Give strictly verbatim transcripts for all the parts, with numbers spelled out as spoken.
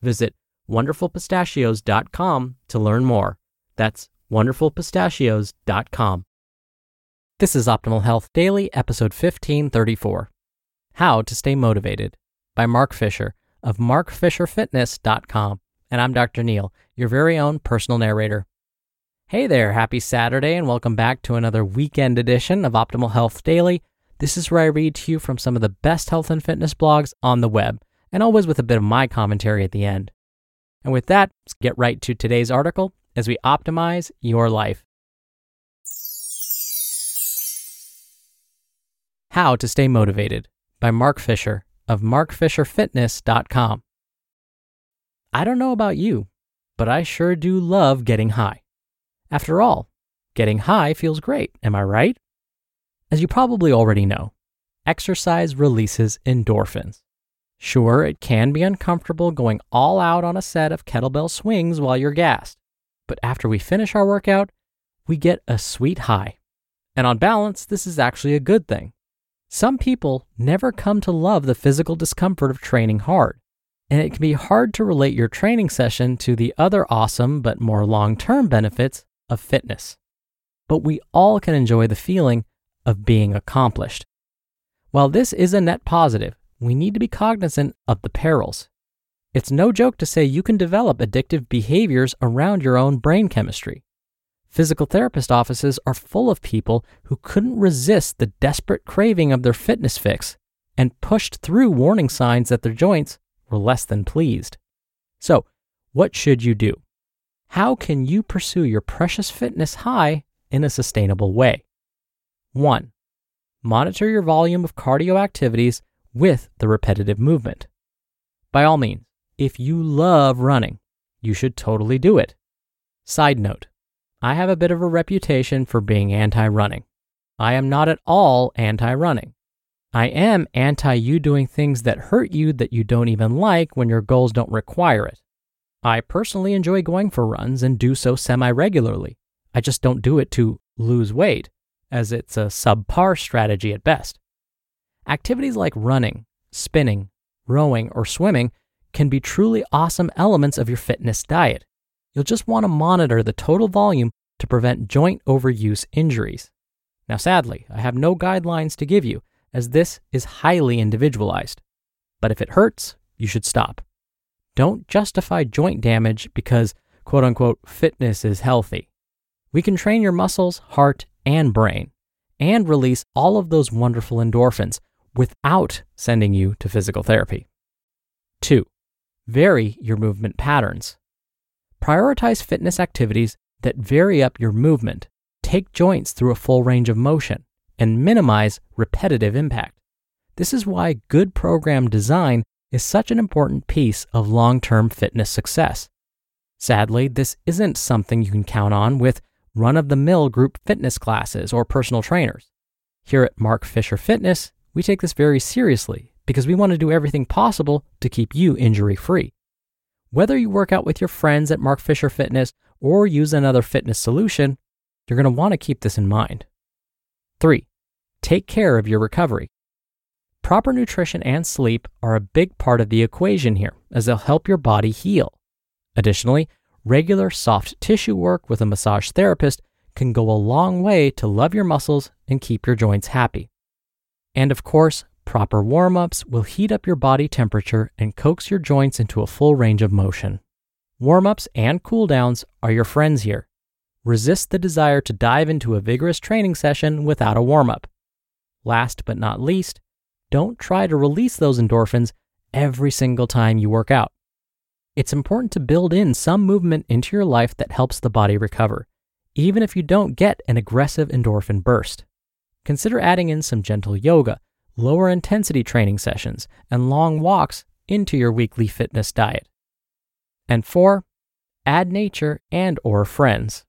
Visit wonderful pistachios dot com to learn more. That's wonderful pistachios dot com. This is Optimal Health Daily, episode fifteen thirty-four, How to Stay Motivated, by Mark Fisher of mark fisher fitness dot com. And I'm Doctor Neil, your very own personal narrator. Hey there, happy Saturday, and welcome back to another weekend edition of Optimal Health Daily. This is where I read to you from some of the best health and fitness blogs on the web, and always with a bit of my commentary at the end. And with that, let's get right to today's article as we optimize your life. How to Stay Motivated, by Mark Fisher of mark fisher fitness dot com. I don't know about you, but I sure do love getting high. After all, getting high feels great, am I right? As you probably already know, exercise releases endorphins. Sure, it can be uncomfortable going all out on a set of kettlebell swings while you're gassed, but after we finish our workout, we get a sweet high. And on balance, this is actually a good thing. Some people never come to love the physical discomfort of training hard, and it can be hard to relate your training session to the other awesome but more long-term benefits of fitness. But we all can enjoy the feeling of being accomplished. While this is a net positive, we need to be cognizant of the perils. It's no joke to say you can develop addictive behaviors around your own brain chemistry. Physical therapist offices are full of people who couldn't resist the desperate craving of their fitness fix and pushed through warning signs that their joints were less than pleased. So, what should you do? How can you pursue your precious fitness high in a sustainable way? one. Monitor your volume of cardio activities with the repetitive movement. By all means, if you love running, you should totally do it. Side note, I have a bit of a reputation for being anti-running. I am not at all anti-running. I am anti you doing things that hurt you that you don't even like when your goals don't require it. I personally enjoy going for runs and do so semi-regularly. I just don't do it to lose weight, as it's a subpar strategy at best. Activities like running, spinning, rowing, or swimming can be truly awesome elements of your fitness diet. You'll just want to monitor the total volume to prevent joint overuse injuries. Now, sadly, I have no guidelines to give you, as this is highly individualized. But if it hurts, you should stop. Don't justify joint damage because, quote unquote, fitness is healthy. We can train your muscles, heart, and brain, and release all of those wonderful endorphins without sending you to physical therapy. two. Vary your movement patterns. Prioritize fitness activities that vary up your movement, take joints through a full range of motion, and minimize repetitive impact. This is why good program design is such an important piece of long-term fitness success. Sadly, this isn't something you can count on with run-of-the-mill group fitness classes or personal trainers. Here at Mark Fisher Fitness, we take this very seriously because we want to do everything possible to keep you injury-free. Whether you work out with your friends at Mark Fisher Fitness or use another fitness solution, you're going to want to keep this in mind. Three, take care of your recovery. Proper nutrition and sleep are a big part of the equation here, as they'll help your body heal. Additionally, regular soft tissue work with a massage therapist can go a long way to love your muscles and keep your joints happy. And of course, proper warm-ups will heat up your body temperature and coax your joints into a full range of motion. Warm-ups and cool-downs are your friends here. Resist the desire to dive into a vigorous training session without a warm-up. Last but not least, don't try to release those endorphins every single time you work out. It's important to build in some movement into your life that helps the body recover, even if you don't get an aggressive endorphin burst. Consider adding in some gentle yoga, lower intensity training sessions, and long walks into your weekly fitness diet. And four, add nature and/or friends.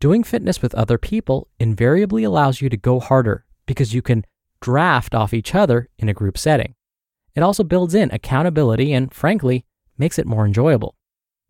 Doing fitness with other people invariably allows you to go harder because you can draft off each other in a group setting. It also builds in accountability and, frankly, makes it more enjoyable.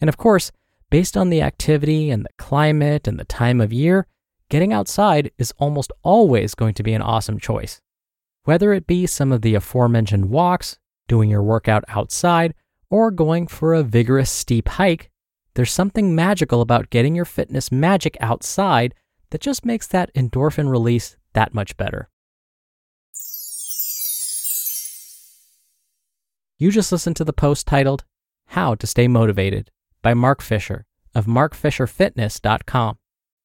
And of course, based on the activity and the climate and the time of year, getting outside is almost always going to be an awesome choice. Whether it be some of the aforementioned walks, doing your workout outside, or going for a vigorous steep hike, there's something magical about getting your fitness magic outside that just makes that endorphin release that much better. You just listened to the post titled, How to Stay Motivated by Mark Fisher of mark fisher fitness dot com.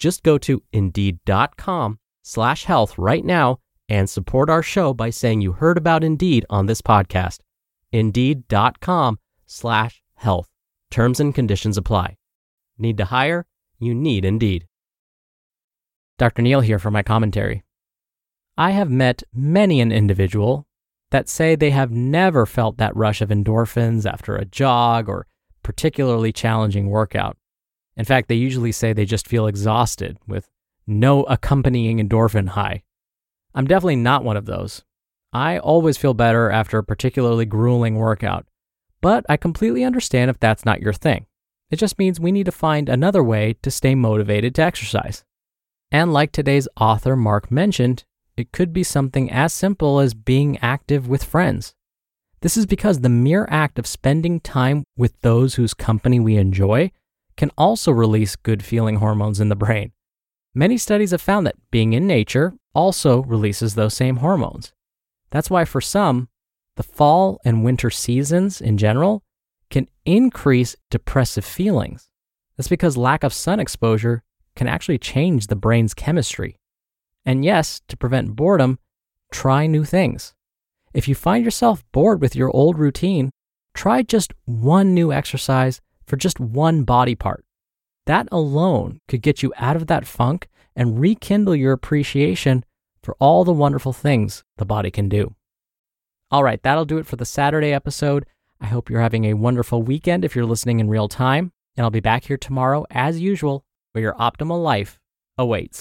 Just go to Indeed.com slash health right now and support our show by saying you heard about Indeed on this podcast. Indeed.com slash health. Terms and conditions apply. Need to hire? You need Indeed. Doctor Neil here for my commentary. I have met many an individual that say they have never felt that rush of endorphins after a jog or particularly challenging workout. In fact, they usually say they just feel exhausted with no accompanying endorphin high. I'm definitely not one of those. I always feel better after a particularly grueling workout, but I completely understand if that's not your thing. It just means we need to find another way to stay motivated to exercise. And like today's author Mark mentioned, it could be something as simple as being active with friends. This is because the mere act of spending time with those whose company we enjoy can also release good-feeling hormones in the brain. Many studies have found that being in nature also releases those same hormones. That's why for some, the fall and winter seasons in general can increase depressive feelings. That's because lack of sun exposure can actually change the brain's chemistry. And yes, to prevent boredom, try new things. If you find yourself bored with your old routine, try just one new exercise for just one body part. That alone could get you out of that funk and rekindle your appreciation for all the wonderful things the body can do. All right, that'll do it for the Saturday episode. I hope you're having a wonderful weekend if you're listening in real time, and I'll be back here tomorrow as usual where your optimal life awaits.